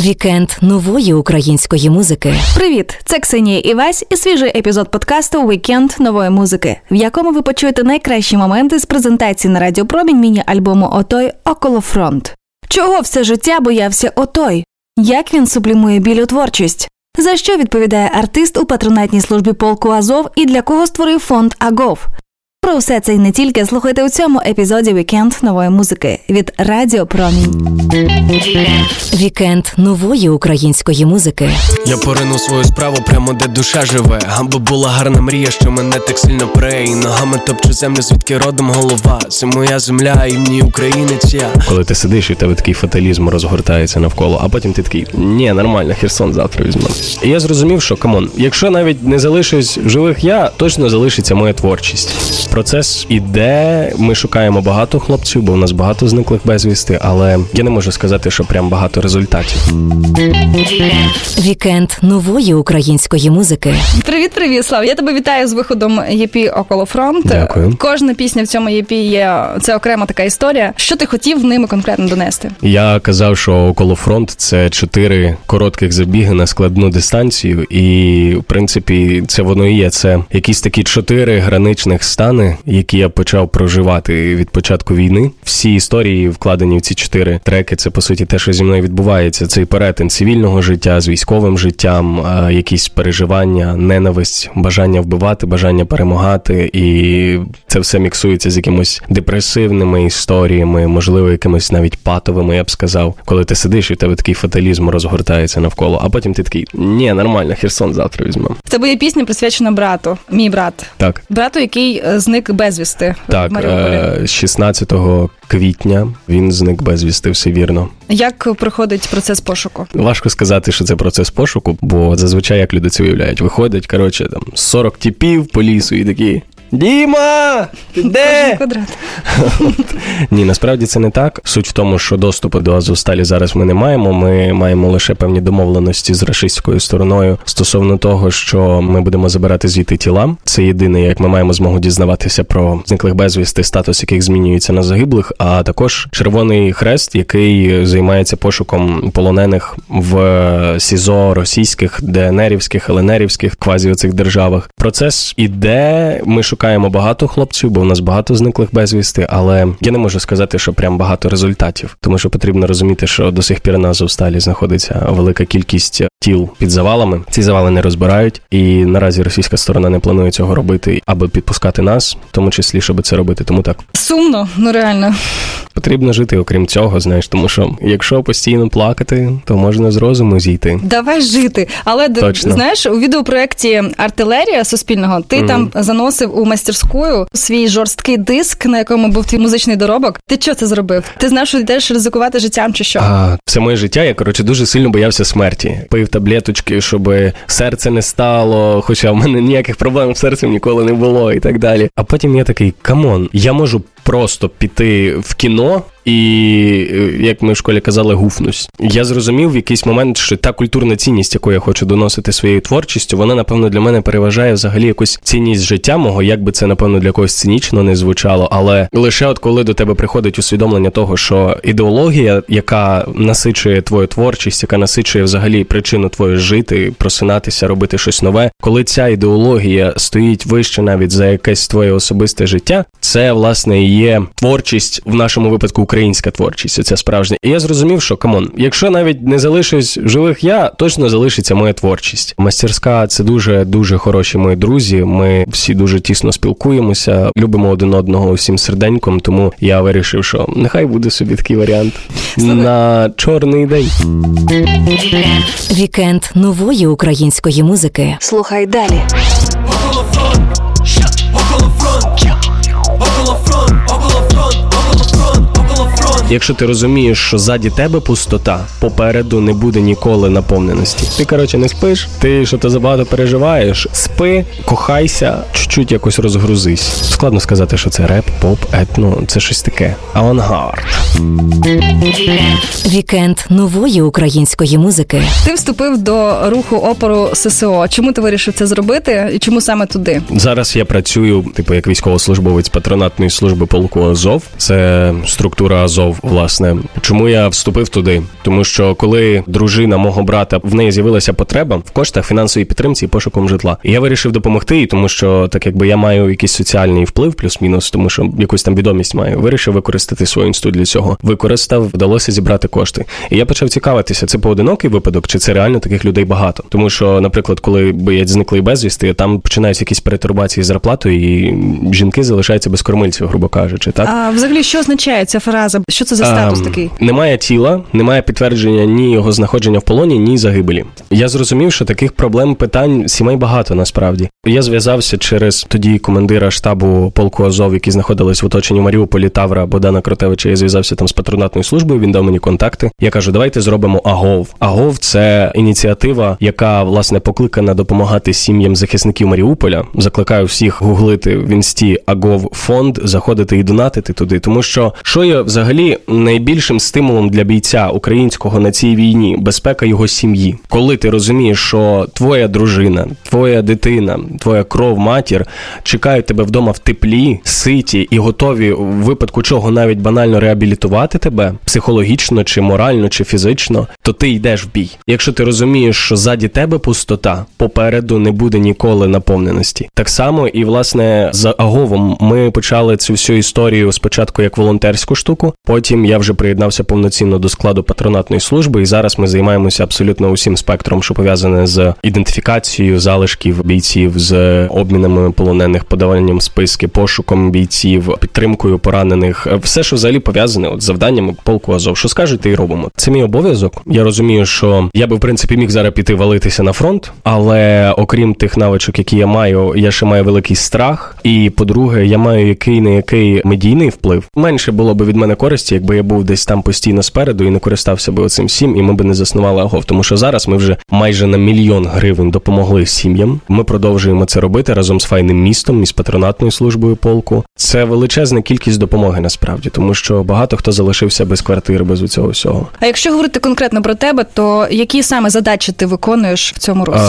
Вікенд нової української музики. Привіт, це Ксенія Івась і свіжий епізод подкасту «Вікенд нової музики», в якому ви почуєте найкращі моменти з презентації на Радіо Промінь міні-альбому OTOY «Околофронт». Чого все життя боявся OTOY? Як він сублімує біль у творчість? За що відповідає артист у патронатній службі полку «AZOV» і для кого створив фонд «AZOV»? Про все це й не тільки слухайте у цьому епізоді «Вікенд нової музики» від Радіо Промінь. Вікенд нової української музики. Я порину свою справу прямо де душа живе. Аби була гарна мрія, що мене так сильно пре. І ногами топчу землю, звідки родом голова. Це моя земля, і мені українець я. Коли ти сидиш, і в тебе такий фаталізм розгортається навколо, а потім ти такий: ні, нормально, Херсон завтра візьмемо. І я зрозумів, що, камон, якщо навіть не залишусь в живих я, точно залишиться моя творчість. Процес іде, ми шукаємо багато хлопців, бо в нас багато зниклих безвісти, але я не можу сказати, що прям багато результатів. Вікенд нової української музики. Привіт, Слав. Я тебе вітаю з виходом ЄПІ «Околофронт». Дякую. Кожна пісня в цьому ЄПІ є, це окрема така історія. Що ти хотів ними конкретно донести? Я казав, що «Околофронт» – це 4 коротких забіги на складну дистанцію, і, в принципі, це воно і є. Це якісь такі 4 граничних стани, які я почав проживати від початку війни. Всі історії, вкладені в ці 4 треки, це, по суті, те, що зі мною відбувається. Цей перетин цивільного життя з військовим життям, якісь переживання, ненависть, бажання вбивати, бажання перемагати. І це все міксується з якимось депресивними історіями, можливо, якимось навіть патовими, я б сказав. Коли ти сидиш, і в тебе такий фаталізм розгортається навколо, а потім ти такий: ні, нормально, Херсон завтра візьмемо. Це була пісня, присвячена брату. Мій брат. Так. Брату, який зник безвісти. Так, 16 квітня він зник безвісти, все вірно. Як проходить процес пошуку? Важко сказати, що це процес пошуку, бо зазвичай, як люди це уявляють, виходять, коротше, там, 40 тіпів по лісу і такі: Діма! Де? Ні, насправді це не так. Суть в тому, що доступу до Азовсталі зараз ми не маємо. Ми маємо лише певні домовленості з рашистською стороною стосовно того, що ми будемо забирати звідти тіла. Це єдине, як ми маємо змогу дізнаватися про зниклих безвісти, статус яких змінюється на загиблих, а також Червоний Хрест, який займається пошуком полонених в СІЗО російських, ДНРівських, ЛНРівських, квазі оцих державах. Процес іде, ми шукаємо багато хлопців, бо в нас багато зниклих безвісти, але я не можу сказати, що прям багато результатів, тому що потрібно розуміти, що до сих пір на Азовсталі знаходиться велика кількість тіл під завалами. Ці завали не розбирають, і наразі російська сторона не планує цього робити, аби підпускати нас, в тому числі, щоб це робити, тому так. Сумно, ну реально. Потрібно жити, окрім цього, знаєш, тому що якщо постійно плакати, то можна з розуму зійти. Давай жити. Але, точно. Знаєш, у відеопроєкті «Артилерія» Суспільного ти там заносив у мастерську свій жорсткий диск, на якому був твій музичний доробок. Ти що це зробив? Ти знав, що йдеш ризикувати життям чи що? Все моє життя я, дуже сильно боявся смерті. Пив таблеточки, щоб серце не стало, хоча в мене ніяких проблем з серцем ніколи не було і так далі. А потім я такий: камон, я можу просто піти в кіно і, як ми в школі казали, гуфнусь. Я зрозумів в якийсь момент, що та культурна цінність, яку я хочу доносити своєю творчістю, вона, напевно, для мене переважає взагалі якусь цінність життя мого, як би це, напевно, для когось цинічно не звучало, але лише от коли до тебе приходить усвідомлення того, що ідеологія, яка насичує твою творчість, яка насичує взагалі причину твою жити, просинатися, робити щось нове, коли ця ідеологія стоїть вище навіть за якесь твоє особисте життя, це, власне, і є творчість, в нашому випадку українська творчість, оця справжня. І я зрозумів, що, камон, якщо навіть не залишусь в живих я, точно залишиться моя творчість. Мастерська – це дуже-дуже хороші мої друзі, ми всі дуже тісно спілкуємося, любимо один одного всім серденьком, тому я вирішив, що нехай буде собі такий варіант на чорний день. Вікенд нової української музики. Слухай далі. Якщо ти розумієш, що ззаді тебе пустота, попереду не буде ніколи наповненості. Ти, не спиш, ти що-то забагато переживаєш, спи, кохайся, чуть-чуть якось розгрузись. Складно сказати, що це реп, поп, етно, це щось таке. Авангард. Вікенд нової української музики. Ти вступив до руху опору ССО. Чому ти вирішив це зробити і чому саме туди? Зараз я працюю, як військовослужбовець патронатної служби полку Азов. Це структура Азов був, власне. Чому я вступив туди? Тому що коли дружина мого брата, в неї з'явилася потреба в коштах, фінансовій підтримці і пошуком житла. І я вирішив допомогти, і тому що так якби я маю якийсь соціальний вплив, плюс-мінус, тому що якусь там відомість маю, вирішив використати свою інсту для цього. Використав, вдалося зібрати кошти. І я почав цікавитися, це поодинокий випадок, чи це реально таких людей багато. Тому що, наприклад, коли боєць зниклий безвісти, там починаються якісь перетурбації з зарплатою, і жінки залишаються без кормильців, грубо кажучи, так? А взагалі що означає ця фраза? Що це за статус такий? Немає тіла, немає підтвердження ні його знаходження в полоні, ні загибелі. Я зрозумів, що таких проблем, питань сімей багато насправді. Я зв'язався через тоді командира штабу полку АЗОВ, який знаходились в оточенні Маріуполі, Тавра, Богдана Кротевича. Я зв'язався там з патронатною службою, він дав мені контакти. Я кажу: "Давайте зробимо AZOV". AZOV – це ініціатива, яка, власне, покликана допомагати сім'ям захисників Маріуполя. Закликаю всіх гуглити в інсті AZOV фонд, заходити і донатити туди, тому що є взагалі найбільшим стимулом для бійця українського на цій війні? Безпека його сім'ї. Коли ти розумієш, що твоя дружина, твоя дитина, твоя кров, матір чекають тебе вдома в теплі, ситі і готові в випадку чого навіть банально реабілітувати тебе психологічно, чи морально, чи фізично, то ти йдеш в бій. Якщо ти розумієш, що ззаді тебе пустота, попереду не буде ніколи наповненості. Так само і, власне, за AZOV-ом ми почали цю всю історію спочатку як волонтерську штуку, потім я вже приєднався повноцінно до складу патронатної служби, і зараз ми займаємося абсолютно усім спектром, що пов'язане з ідентифікацією залишків бійців, з обмінами полонених, подаванням списки, пошуком бійців, підтримкою поранених. Все, що взагалі пов'язане з завданнями полку АЗОВ. Що скажете, і робимо. Це мій обов'язок. Я розумію, що я би, в принципі, міг зараз піти валитися на фронт, але окрім тих навичок, які я маю, я ще маю великий страх. І, по-друге, я маю який-не-який медійний вплив. Менше було б від мене користі, якби я був десь там постійно спереду і не користався би оцим всім, і ми б не заснували AZOV. Тому що зараз ми вже майже на 1 мільйон гривень допомогли сім'ям. Ми продовжуємо це робити разом з файним містом і з патронатною службою полку. Це величезна кількість допомоги насправді, тому що багато хто залишився без квартири, без усього всього. А якщо говорити конкретно про тебе, то які саме задачі ти виконуєш в цьому році?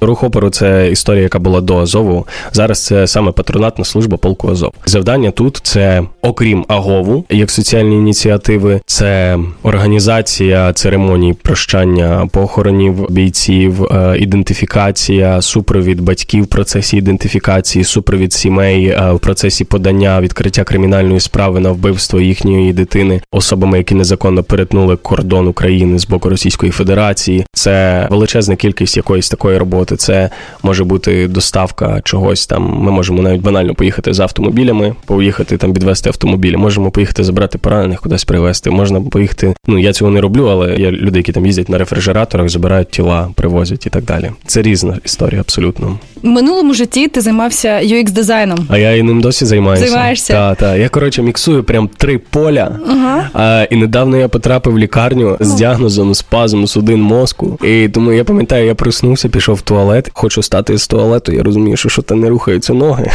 Рух опору – це історія, яка була до АЗОВу. Зараз це саме патронатна служба полку АЗОВ. Завдання тут – це, окрім AZOV-у, як соціальні ініціативи, це організація церемоній прощання похоронів бійців, ідентифікація, супровід батьків в процесі ідентифікації, супровід сімей в процесі подання, відкриття кримінальної справи на вбивство їхньої дитини особами, які незаконно перетнули кордон України з боку Російської Федерації. Це величезна кількість якоїсь такої роботи. Це може бути доставка чогось там. Ми можемо навіть банально поїхати з автомобілями, поїхати там відвести автомобіль. Можемо поїхати забрати поранених, кудись привезти. Можна поїхати. Ну, я цього не роблю, але є люди, які там їздять на рефрижераторах, забирають тіла, привозять і так далі. Це різна історія абсолютно. В минулому житті ти займався UX-дизайном. А я і ним досі займаюся. Займаєшся? Так. Я, міксую прям 3 поля. Ага. І недавно я потрапив в лікарню з діагнозом спазм судин мозку. І тому я пам'ятаю, я проснувся, пішов в туалет, хочу стати з туалету, я розумію, що там не рухаються ноги.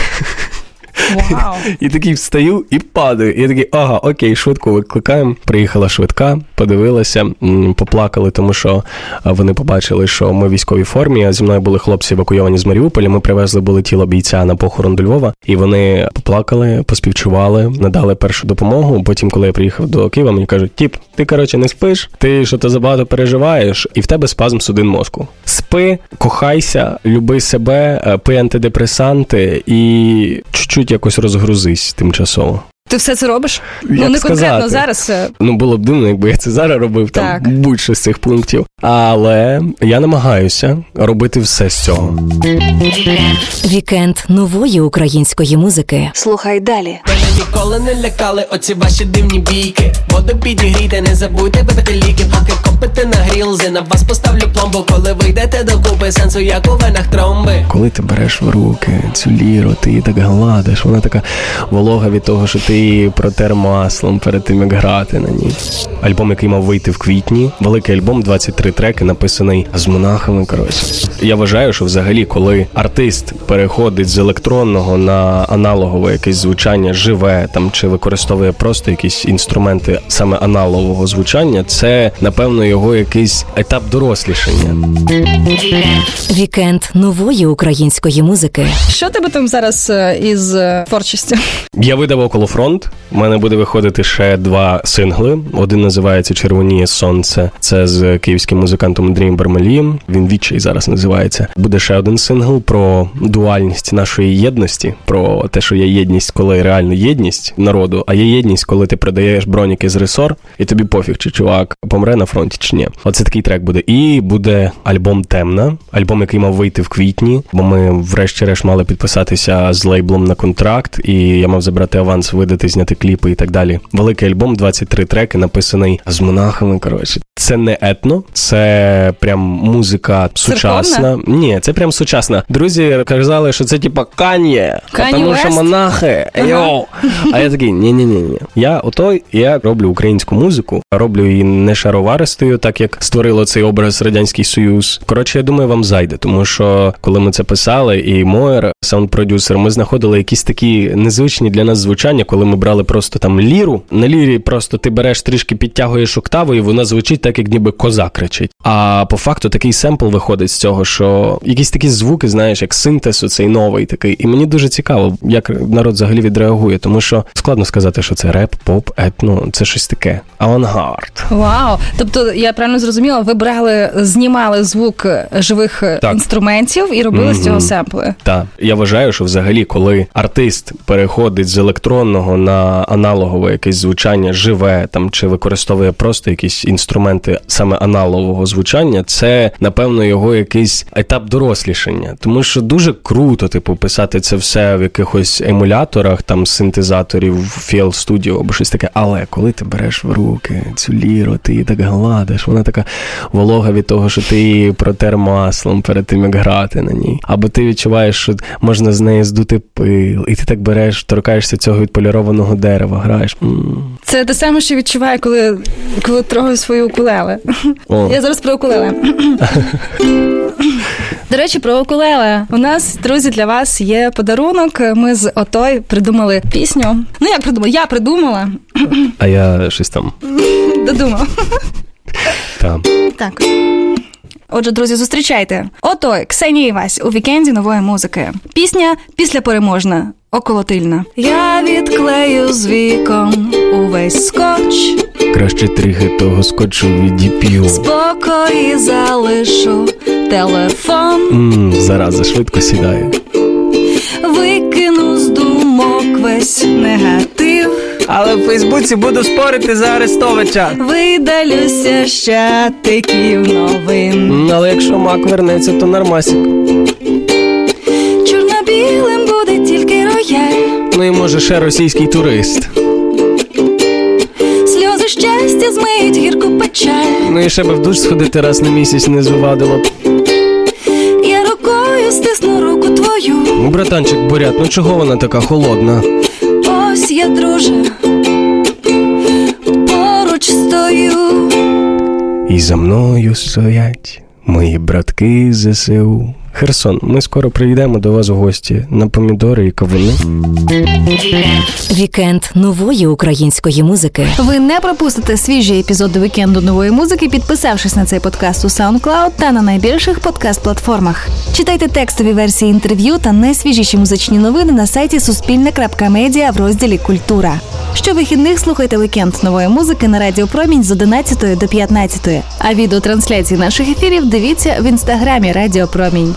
Wow. І такий встаю і падаю. І я такий, швидко викликаємо. Приїхала швидка, подивилася, поплакали, тому що вони побачили, що ми в військовій формі. Зі мною були хлопці евакуйовані з Маріуполя, ми привезли були тіло бійця на похорон до Львова. І вони поплакали, поспівчували, надали першу допомогу. Потім, коли я приїхав до Києва, мені кажуть: "Тіп, ти, не спиш, ти що-то забагато переживаєш, і в тебе спазм судин мозку. Спи, кохайся, люби себе, пий антидепресанти і чуть-чуть якось розгрузись тимчасово". Ти все це робиш? Конкретно зараз. Було б дивно, якби я це зараз робив, там будь-що з цих пунктів. Але я намагаюся робити все з цього. Вікенд нової української музики. Слухай далі. Мене ніколи не лякали оці ваші дивні бійки. Воду підігрійте, не забудьте випити ліки. Поки копите на грілзи, на вас поставлю пломбу. Коли ви йдете до купи, сенсу як у венах тромби. Коли ти береш в руки цю ліру, ти її так гладиш. Вона така волога від того, що ти її протер маслом перед тим, як грати на ній. Альбом, який мав вийти в квітні. Великий альбом, 23 треки, написаний з монахами, Я вважаю, що взагалі, коли артист переходить з електронного на аналогове якесь звучання, живе там, чи використовує просто якісь інструменти саме аналогового звучання, це, напевно, його якийсь етап дорослішання. Вікенд нової української музики. Що тебе там зараз із творчістю? Я видав «Околофронт». Околофронт. У мене буде виходити ще два сингли. Один називається «Червоніє сонце». Це з київським музикантом Дрім Бермелін. Він «Відчай» зараз називається. Буде ще один сингл про дуальність нашої єдності, про те, що є єдність, коли реально єдність народу, а є єдність, коли ти продаєш броніки з ресор, і тобі пофіг, чи чувак помре на фронті, чи ні. Оце такий трек буде. І буде альбом «Темна», альбом, який мав вийти в квітні, бо ми врешті-решт мали підписатися з лейблом на контракт, і я мав забрати аванс, видати, зняти кліпи і так далі. Великий альбом, 23 треки, написаний з монахами, коротше. Це не етно, це прям музика сучасна. Церковна? Ні, це прям сучасна. Друзі казали, що це типа Кан'є, тому що монахи, йоу. А я такий, ні-ні-ні. Я OTOY, я роблю українську музику, роблю її не шароваристою, так як створило цей образ Радянський Союз. Коротше, я думаю, вам зайде, тому що коли ми це писали, і Моєр, саунд-продюсер, ми знаходили якісь такі незвичні для нас звучання, коли ми брали просто там ліру. На лірі просто ти береш трішки, підтягуєш октаву, і вона звучить так, як ніби коза кричить. А по факту такий семпл виходить з цього, що якісь такі звуки, знаєш, як синтез оцей новий такий. І мені дуже цікаво, як народ взагалі відреагує, тому що складно сказати, що це реп, поп, етно, це щось таке. Авангард. Вау! Тобто, я правильно зрозуміла, ви брали, знімали звук живих інструментів і робили з цього семпли. Так. Я вважаю, що взагалі, коли артист переходить з електронного на аналогове якесь звучання, живе там, чи використовує просто якісь інструменти саме аналогового звучання, це, напевно, його якийсь етап дорослішання. Тому що дуже круто, типу, писати це все в якихось емуляторах, там, синтезаторів, FL Studio або щось таке. Але коли ти береш в руки цю ліру, ти її так гладиш, вона така волога від того, що ти її протер маслом перед тим, як грати на ній. Або ти відчуваєш, що можна з неї здути пил, і ти так береш, торкаєшся цього відполірованого дерева, граєш. Це те саме, що відчуваю, коли трогаю свої укулеле. О. Я зараз про укулеле. До речі, про укулеле. У нас, друзі, для вас є подарунок. Ми з OTOY придумали пісню. Ну, як придумала? Я придумала. А я щось там... додумав. Там. Так. Отже, друзі, зустрічайте. OTOY, Ксенія Івась у вікенді нової музики. Пісня післяпереможна, околотильна. Я відклею з віком увесь скотч. Краще тріги того скотчу відіп'ю. Спокої залишу телефон. Зараза, швидко сідає. Викину з думок весь негатив. Але в Фейсбуці буду спорити за Арестовича. Видалюся з чатиків новин. Але якщо Мак вернеться, то нормасік. Чорно-білим буде тільки рояль. Ну і може ще російський турист. Сльози щастя змиють гірку печаль. Ну і ще би в душ сходити раз на місяць не завадило. Я рукою стисну руку твою. Ну, братанчик Бурят, ну чого вона така холодна? Ось я, друже, поруч стою. І за мною стоять мої братки з ССО. Херсон, ми скоро прийдемо до вас у гості на помідори і кавуни. Вікенд нової української музики. Ви не пропустите свіжі епізоди вікенду нової музики, підписавшись на цей подкаст у Саундклауд та на найбільших подкаст-платформах. Читайте текстові версії інтерв'ю та найсвіжіші музичні новини на сайті suspilne.media в розділі «Культура». Щовихідних слухайте вікенд нової музики на Радіо Промінь з 11 до 15. А відеотрансляції наших ефірів дивіться в інстаграмі Радіо Промінь.